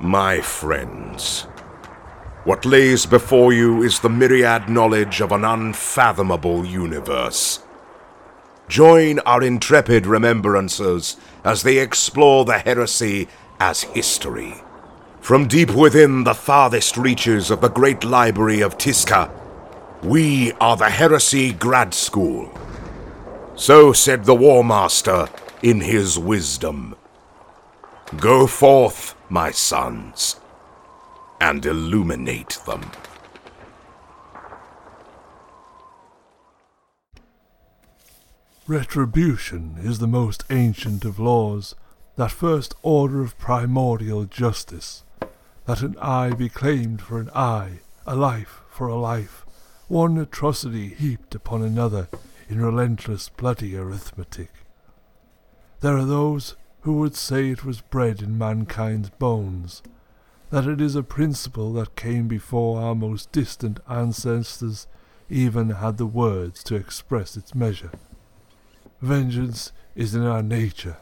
My friends, what lays before you is the myriad knowledge of an unfathomable universe. Join our intrepid remembrancers as they explore the heresy as history. From deep within the farthest reaches of the great library of Tisca, we are the Heresy Grad School. So said the War Master in his wisdom. Go forth, my sons, and illuminate them. Retribution is the most ancient of laws, that first order of primordial justice, that an eye be claimed for an eye, a life for a life, one atrocity heaped upon another in relentless bloody arithmetic. There are those who would say it was bred in mankind's bones, that it is a principle that came before our most distant ancestors even had the words to express its measure. Vengeance is in our nature,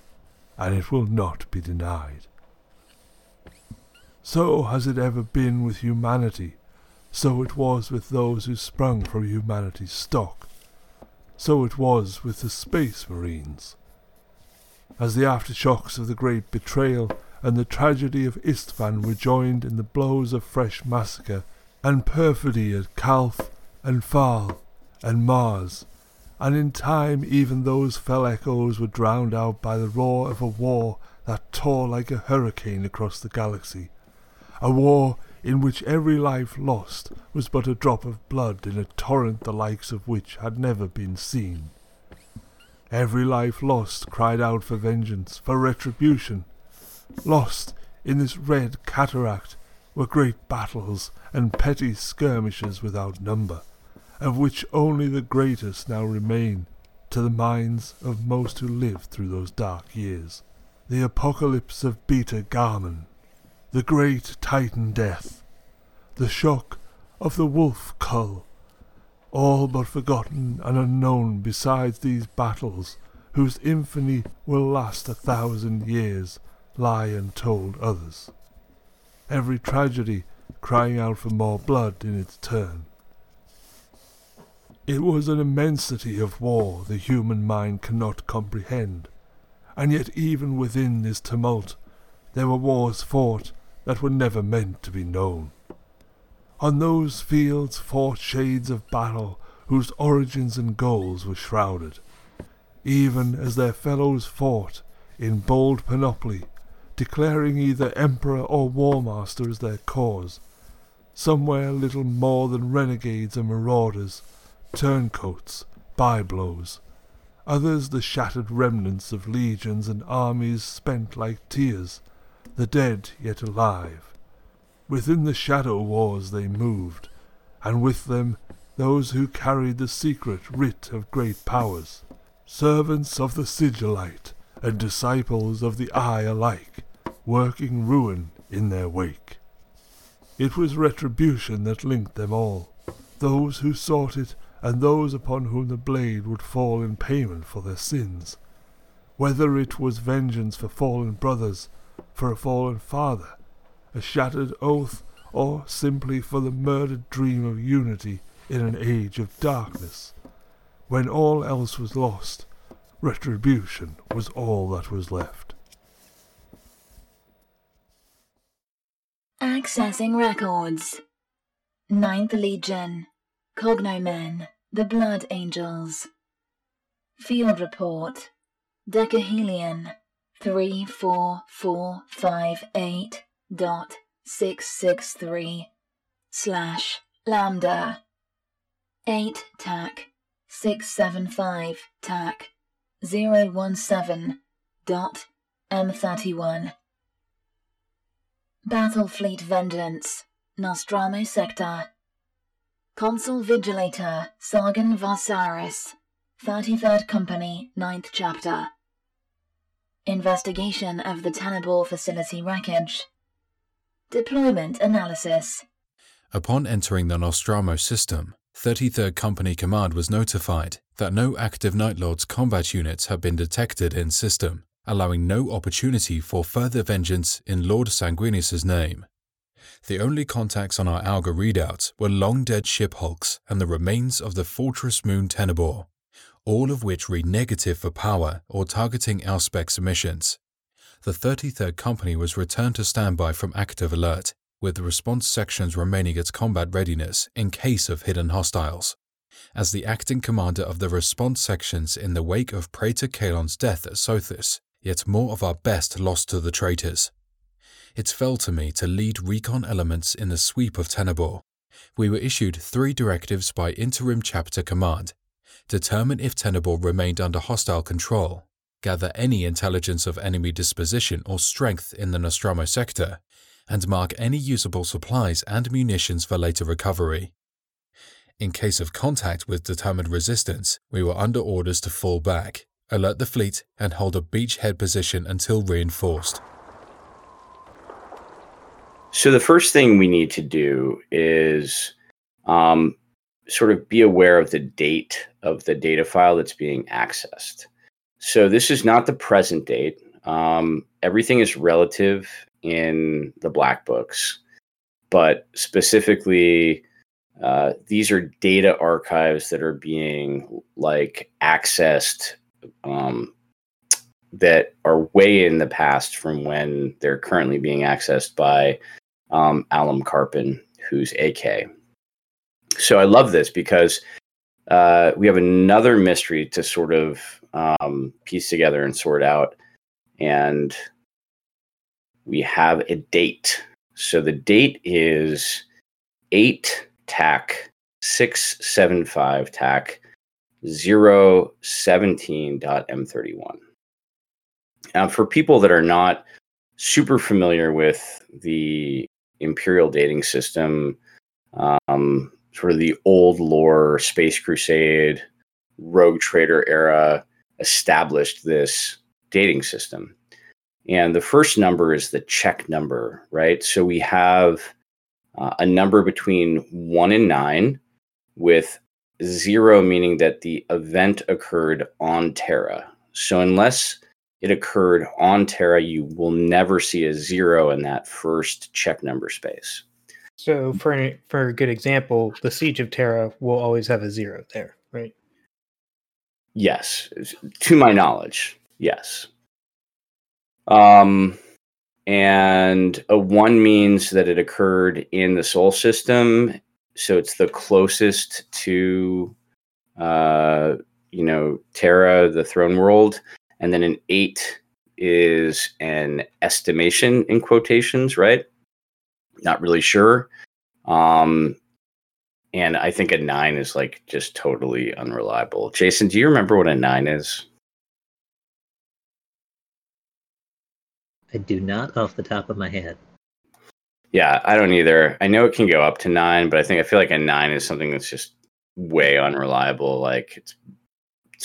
and it will not be denied. So has it ever been with humanity. So it was with those who sprung from humanity's stock. So it was with the Space Marines. As the aftershocks of the Great Betrayal and the tragedy of Istvan were joined in the blows of fresh massacre and perfidy at Kalf and Fal and Mars, and in time even those fell echoes were drowned out by the roar of a war that tore like a hurricane across the galaxy, a war in which every life lost was but a drop of blood in a torrent the likes of which had never been seen. Every life lost cried out for vengeance, for retribution. Lost in this red cataract were great battles and petty skirmishes without number, of which only the greatest now remain to the minds of most who lived through those dark years. The apocalypse of beta garmon, the great Titan death, the shock of the wolf cull, all but forgotten and unknown besides these battles, whose infamy will last 1,000 years, lie untold others. Every tragedy crying out for more blood in its turn. It was an immensity of war the human mind cannot comprehend, and yet even within this tumult there were wars fought that were never meant to be known. On those fields fought shades of battle whose origins and goals were shrouded, even as their fellows fought in bold panoply, declaring either Emperor or War Master as their cause, somewhere little more than renegades and marauders, turncoats, by-blows, others the shattered remnants of legions and armies spent like tears, the dead yet alive. Within the shadow wars they moved, and with them those who carried the secret writ of great powers, servants of the sigilite and disciples of the eye alike, working ruin in their wake. It was retribution that linked them all, those who sought it and those upon whom the blade would fall in payment for their sins, whether it was vengeance for fallen brothers, for a fallen father, a shattered oath, or simply for the murdered dream of unity in an age of darkness. When all else was lost, retribution was all that was left. Accessing records. Ninth Legion. Cognomen, the Blood Angels. Field report. Decahelion 34458.663/lambda. 8TAC 675TAC 017.M31. Battlefleet Vengeance, Nostromo Sector. Consul Vigilator, Sargon Vasaris, 33rd Company, 9th Chapter. Investigation of the Tenebor facility wreckage. Deployment analysis. Upon entering the Nostromo system, 33rd Company Command was notified that no active Night Lord's combat units had been detected in system, allowing no opportunity for further vengeance in Lord Sanguinius' name. The only contacts on our Alga readouts were long-dead ship hulks and the remains of the fortress moon Tenebor, all of which read negative for power or targeting Alspec's emissions. The 33rd Company was returned to standby from active alert, with the response sections remaining at combat readiness in case of hidden hostiles. As the acting commander of the response sections in the wake of Praetor Kalon's death at Sothis, yet more of our best lost to the traitors. It fell to me to lead recon elements in the sweep of Tenebor. We were issued 3 directives by Interim Chapter Command. Determine if Tenebor remained under hostile control, gather any intelligence of enemy disposition or strength in the Nostromo sector, and mark any usable supplies and munitions for later recovery. In case of contact with determined resistance, we were under orders to fall back, alert the fleet, and hold a beachhead position until reinforced. So the first thing we need to do is sort of be aware of the date of the data file that's being accessed. So this is not the present date. Everything is relative in the black books, but specifically these are data archives that are being accessed that are way in the past from when they're currently being accessed by Alan Carpin, who's AK. So I love this because we have another mystery to sort of piece together and sort out. And we have a date. So the date is 8-TAC-675-TAC-017.M31. For people that are not super familiar with the Imperial dating system, sort of the old lore, Space Crusade, Rogue Trader era established this dating system. And the first number is the check number, right? So we have a number between 1 and 9, with 0 meaning that the event occurred on Terra. So unless it occurred on Terra, you will never see a 0 in that first check number space. So for a good example, the Siege of Terra will always have a 0 there, right? Yes, to my knowledge, yes. And a 1 means that it occurred in the Sol system, so it's the closest to, Terra, the throne world. And then an 8 is an estimation in quotations, right? Not really sure. And I think a 9 is just totally unreliable. Jason, do you remember what a 9 is? I do not off the top of my head. Yeah, I don't either. I know it can go up to 9, but I feel like a 9 is something that's just way unreliable. It's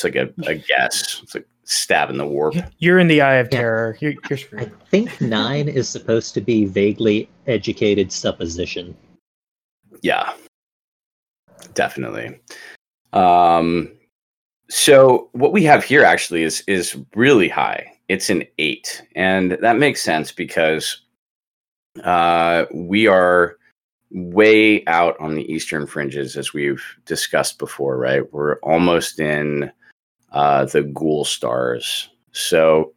like a guess. It's like stab in the warp. You're in the eye of terror. Yeah. You're screwed. I think 9 is supposed to be vaguely educated supposition. Yeah, definitely. So what we have here actually is really high. It's an 8, and that makes sense because we are way out on the eastern fringes, as we've discussed before, right? We're almost in the ghoul stars. So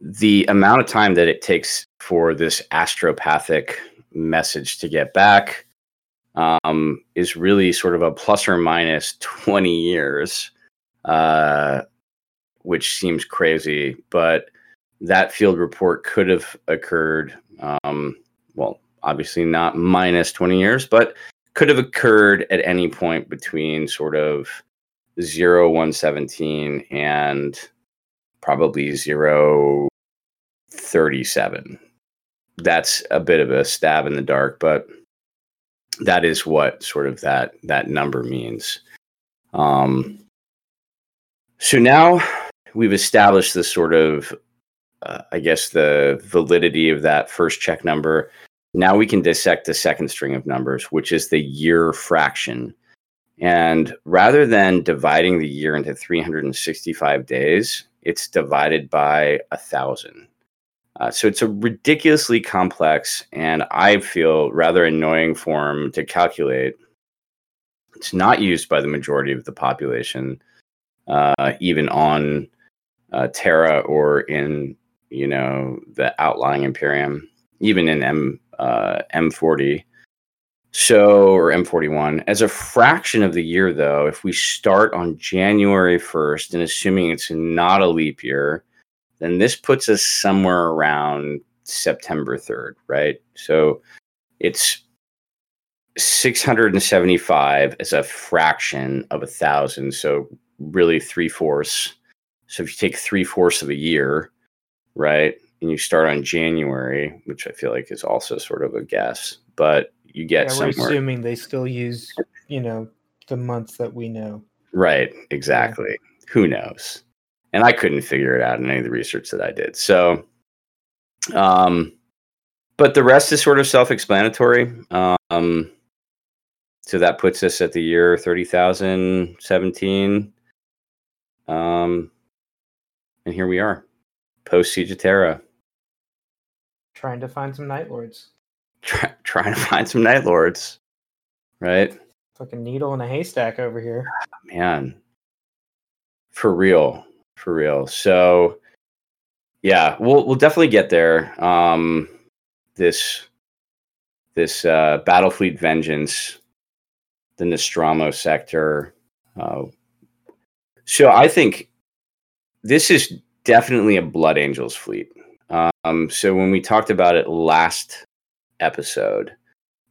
the amount of time that it takes for this astropathic message to get back is really sort of a plus or minus 20 years, which seems crazy, but that field report could have occurred, obviously not minus 20 years, but could have occurred at any point between sort of 0117 and probably 037. That's a bit of a stab in the dark, but that is what sort of that number means. So now we've established this sort of, the validity of that first check number. Now we can dissect the second string of numbers, which is the year fraction. And rather than dividing the year into 365 days, it's divided by 1,000. So it's a ridiculously complex and I feel rather annoying form to calculate. It's not used by the majority of the population, even on Terra or in, you know, the outlying Imperium, even in M40. So, or M41. As a fraction of the year, though, if we start on January 1st, and assuming it's not a leap year, then this puts us somewhere around September 3rd, right? So it's 675 as a fraction of 1,000. So really 3/4. So if you take 3/4 of a year, right, and you start on January, which I feel like is also sort of a guess, but you get somewhere. We're assuming they still use, you know, the months that we know. Right, exactly. Yeah. Who knows? And I couldn't figure it out in any of the research that I did. So, but the rest is sort of self-explanatory. So that puts us at the year 30,017. And here we are, post Siege of Terra. Trying to find some Night Lords. Trying to find some Night Lords, right? Fucking needle in a haystack over here. Oh, man. For real. So, yeah, we'll definitely get there. This Battlefleet Vengeance, the Nostromo sector. So I think this is definitely a Blood Angels fleet. So when we talked about it last episode,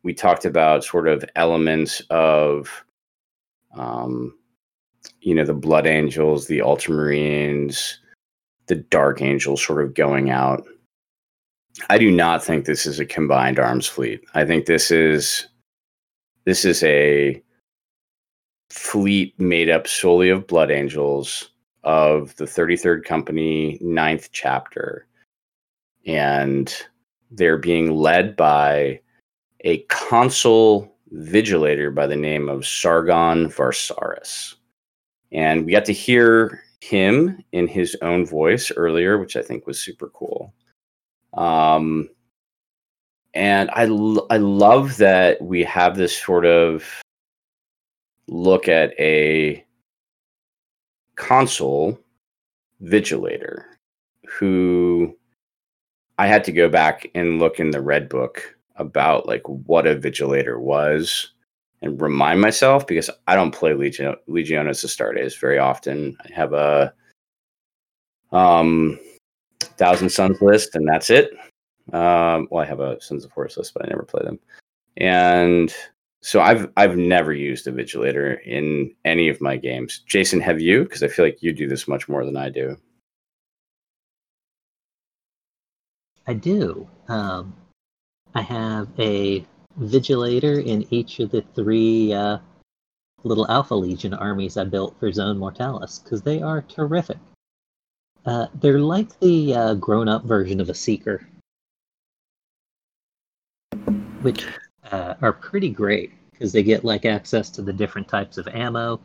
we talked about sort of elements of, you know, the Blood Angels, the Ultramarines, the Dark Angels sort of going out. I do not think this is a combined arms fleet. I think this is a fleet made up solely of Blood Angels of the 33rd Company, 9th Chapter. And they're being led by a Consul Vigilator by the name of Sargon Vasaris. And we got to hear him in his own voice earlier, which I think was super cool. And I love that we have this sort of look at a Consul Vigilator who I had to go back and look in the Red Book about like what a Vigilator was and remind myself, because I don't play Legionis Astartes very often. I have a Thousand Sons list, and that's it. Well, I have a Sons of Horus list, but I never play them. And so I've never used a Vigilator in any of my games. Jason, have you? Because I feel like you do this much more than I do. I do. I have a Vigilator in each of the three little Alpha Legion armies I built for Zone Mortalis, because they are terrific. They're like the grown-up version of a Seeker, which are pretty great, because they get like access to the different types of ammo,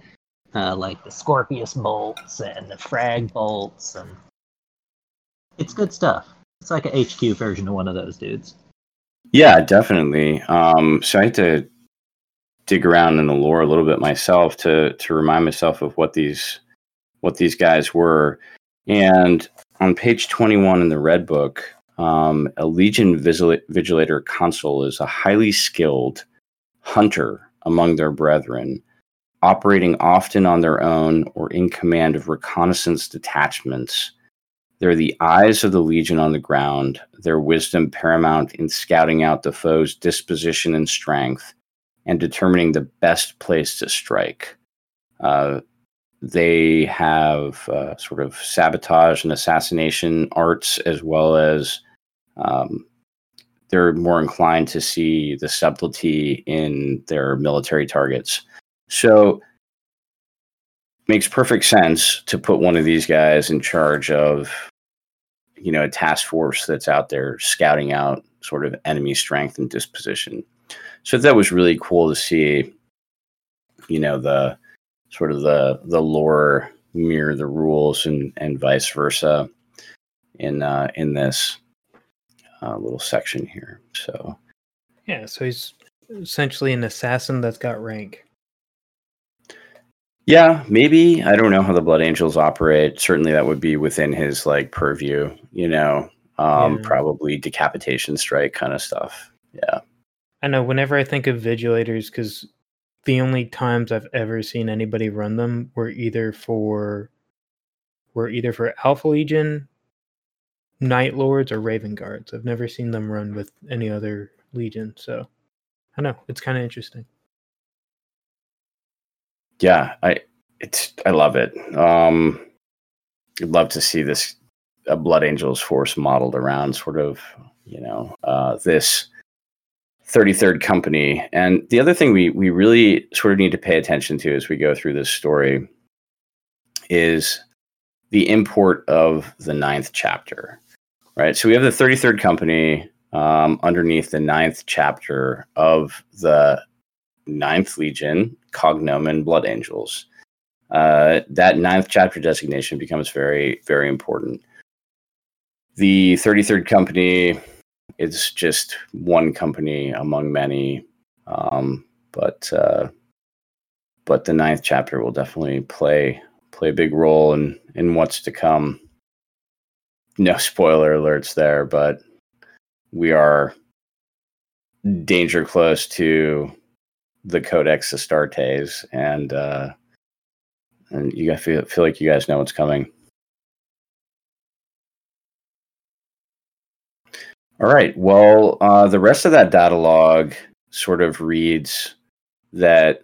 like the Scorpius bolts and the frag bolts, and it's good stuff. It's like an HQ version of one of those dudes. Yeah, definitely. So I had to dig around in the lore a little bit myself to remind myself of what these guys were. And on page 21 in the Red Book, a Legion Vigilator Consul is a highly skilled hunter among their brethren, operating often on their own or in command of reconnaissance detachments. They're the eyes of the Legion on the ground, their wisdom paramount in scouting out the foe's disposition and strength and determining the best place to strike. They have sort of sabotage and assassination arts, as well as they're more inclined to see the subtlety in their military targets. So makes perfect sense to put one of these guys in charge of, you know, a task force that's out there scouting out sort of enemy strength and disposition. So that was really cool to see, you know, the sort of the lore mirror the rules and vice versa in this little section here. So yeah, so he's essentially an assassin that's got rank. Yeah, maybe. I don't know how the Blood Angels operate. Certainly that would be within his like purview, you know, probably decapitation strike kind of stuff. Yeah. I know whenever I think of Vigilators, because the only times I've ever seen anybody run them were either for Alpha Legion, Night Lords, or Raven Guards. I've never seen them run with any other Legion. So I know it's kind of interesting. Yeah, I love it. I'd love to see this Blood Angels force modeled around sort of, you know, this 33rd Company. And the other thing we really sort of need to pay attention to as we go through this story is the import of the 9th chapter, right? So we have the 33rd Company underneath the 9th chapter of the 9th Legion, cognomen Blood Angels. That 9th chapter designation becomes very, very important. The 33rd Company is just one company among many, but the 9th chapter will definitely play a big role in what's to come. No spoiler alerts there, but we are danger close to the Codex Astartes, and you guys feel like you guys know what's coming. All right. Well, the rest of that dialogue sort of reads that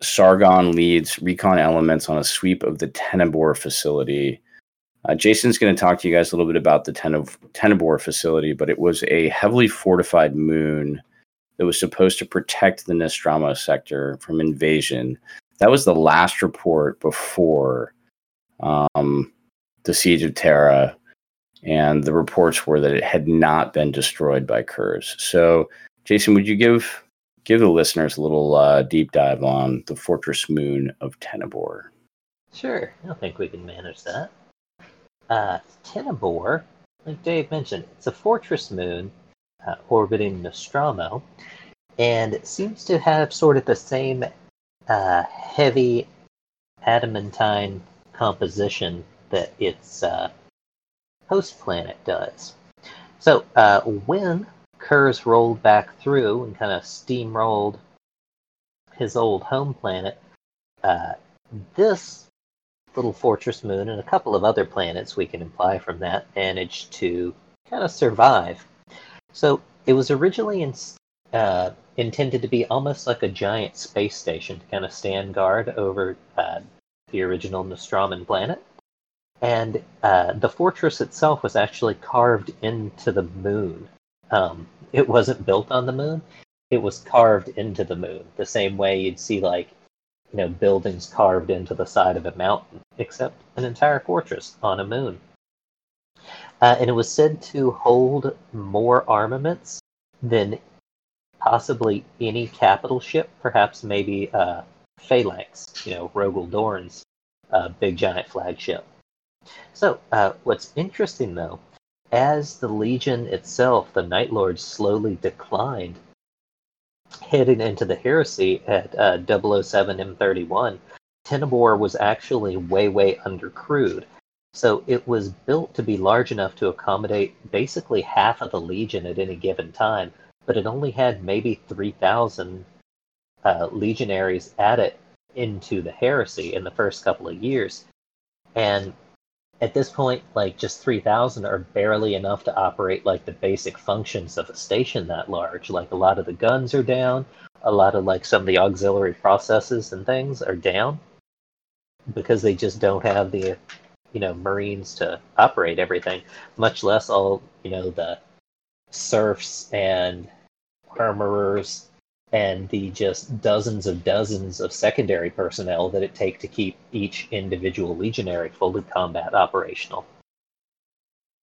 Sargon leads recon elements on a sweep of the Tenebor facility. Jason's going to talk to you guys a little bit about the Tenebor facility, but it was a heavily fortified moon that was supposed to protect the Nostromo sector from invasion. That was the last report before the Siege of Terra, and the reports were that it had not been destroyed by Kurz. So, Jason, would you give the listeners a little deep dive on the fortress moon of Tenebor? Sure, I think we can manage that. Tenebor, like Dave mentioned, it's a fortress moon orbiting Nostromo, and it seems to have sort of the same heavy adamantine composition that its host planet does. So when Kurz rolled back through and kind of steamrolled his old home planet, this little fortress moon and a couple of other planets we can imply from that managed to kind of survive. So it was originally intended to be almost like a giant space station to kind of stand guard over the original Nostroman planet. And the fortress itself was actually carved into the moon. It wasn't built on the moon. It was carved into the moon, the same way you'd see, like, you know, buildings carved into the side of a mountain, except an entire fortress on a moon. And it was said to hold more armaments than possibly any capital ship, perhaps maybe Phalanx, you know, Rogel Dorn's big giant flagship. So, what's interesting, though, as the Legion itself, the Night Lord, slowly declined, heading into the Heresy at 007 M31, Tenebor was actually way, way undercrewed. So it was built to be large enough to accommodate basically half of the Legion at any given time, but it only had maybe 3,000 legionaries at it into the Heresy in the first couple of years. And at this point, like, just 3,000 are barely enough to operate, like, the basic functions of a station that large. Like, a lot of the guns are down, a lot of, like, some of the auxiliary processes and things are down because they just don't have the, you know, Marines to operate everything, much less all, you know, the serfs and armorers and the just dozens of secondary personnel that it take to keep each individual legionary fully combat operational.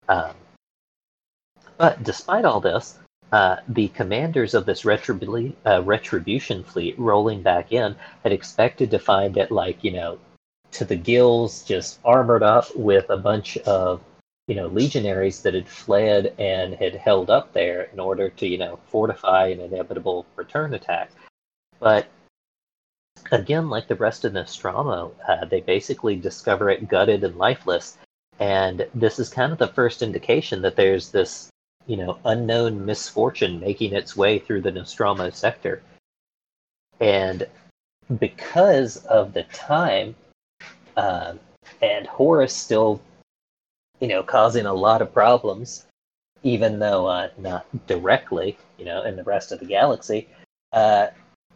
But despite all this, the commanders of this retribution fleet rolling back in had expected to find it, like, you know, to the gills, just armored up with a bunch of, you know, legionaries that had fled and had held up there in order to, you know, fortify an inevitable return attack. But again, like the rest of Nostromo, they basically discover it gutted and lifeless. And this is kind of the first indication that there's this, you know, unknown misfortune making its way through the Nostromo sector. And because of the time, and Horus still, you know, causing a lot of problems, even though not directly, you know, in the rest of the galaxy,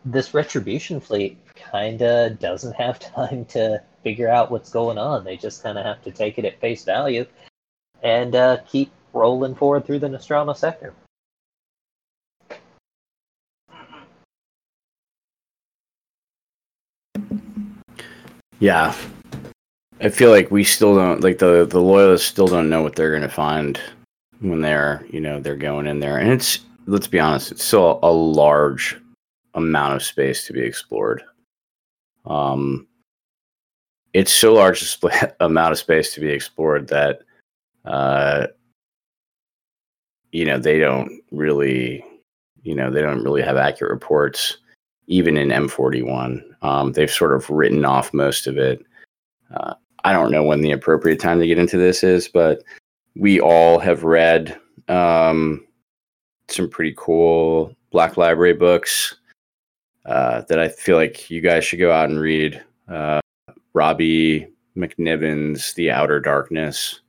this Retribution fleet kind of doesn't have time to figure out what's going on. They just kind of have to take it at face value and keep rolling forward through the Nostromo sector. Yeah. I feel like we still don't, like, the loyalists still don't know what they're going to find when they're, you know, they're going in there. And it's, let's be honest, it's still a large amount of space to be explored. It's so large amount of space to be explored that, you know, they don't really, you know, they don't really have accurate reports, even in M41. They've sort of written off most of it. I don't know when the appropriate time to get into this is, but we all have read some pretty cool Black Library books that I feel like you guys should go out and read. Robbie McNiven's The Outer Darkness,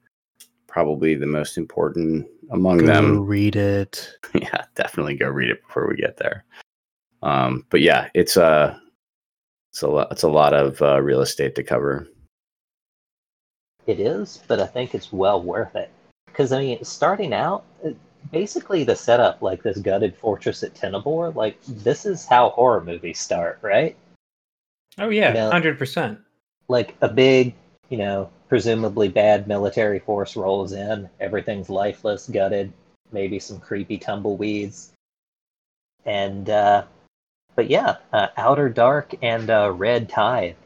probably the most important among them. Go read it. Yeah, definitely go read it before we get there. But yeah, it's a lot of real estate to cover. It is, but I think it's well worth it. Because, I mean, starting out, basically the setup, like this gutted fortress at Tenebor, like, this is how horror movies start, right? Oh, yeah, you know, 100%. Like, a big, you know, presumably bad military force rolls in, everything's lifeless, gutted, maybe some creepy tumbleweeds. And, but yeah, Outer Dark and Red Tide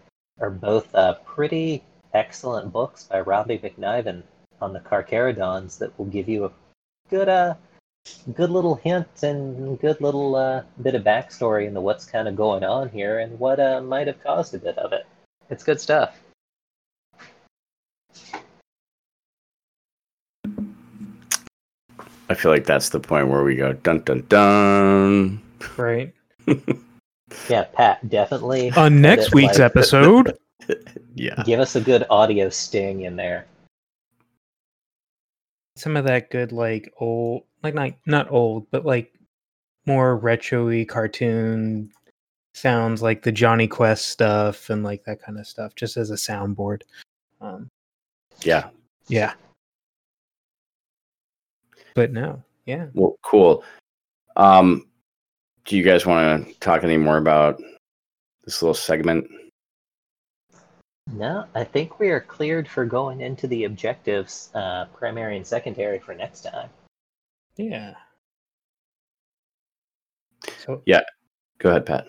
are both pretty excellent books by Robbie McNiven on the Carcharodons that will give you a good good little hint and good little bit of backstory into what's kind of going on here and what might have caused a bit of it. It's good stuff. I feel like that's the point where we go dun dun dun. Right. Yeah, Pat, definitely. On next week's episode. Yeah. Give us a good audio sting in there. Some of that good, like, old, like, not old, but like more retro-y cartoon sounds, like the Johnny Quest stuff and like that kind of stuff, just as a soundboard. Yeah. Yeah. But no. Yeah. Well, cool. Do you guys want to talk any more about this little segment? No, I think we are cleared for going into the objectives, primary and secondary, for next time. Yeah. So, yeah. Go ahead, Pat.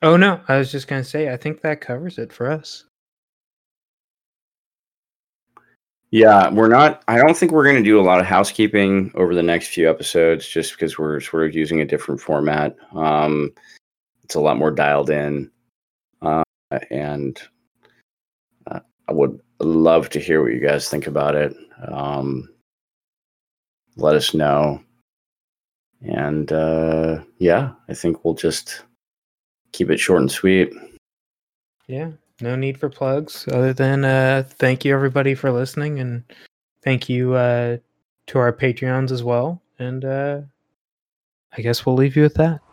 Oh, no. I was just going to say, I think that covers it for us. Yeah, we're not... I don't think we're going to do a lot of housekeeping over the next few episodes, just because we're sort of using a different format. It's a lot more dialed in. And... I would love to hear what you guys think about it. Let us know. And yeah, I think we'll just keep it short and sweet. Yeah, no need for plugs other than thank you, everybody, for listening. And thank you to our Patreons as well. And I guess we'll leave you with that.